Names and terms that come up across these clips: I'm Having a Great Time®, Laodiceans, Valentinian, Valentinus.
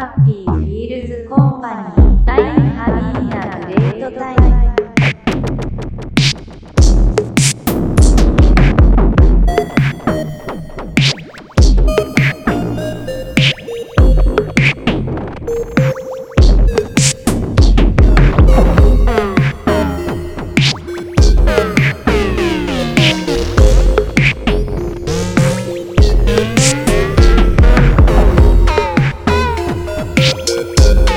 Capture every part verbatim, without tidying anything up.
ハッピーフィールズコンパニー I'm having a great time。We'll be right back.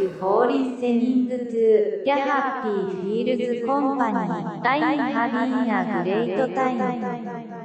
you for listening to The Happy Feels Company. I'm having a great time.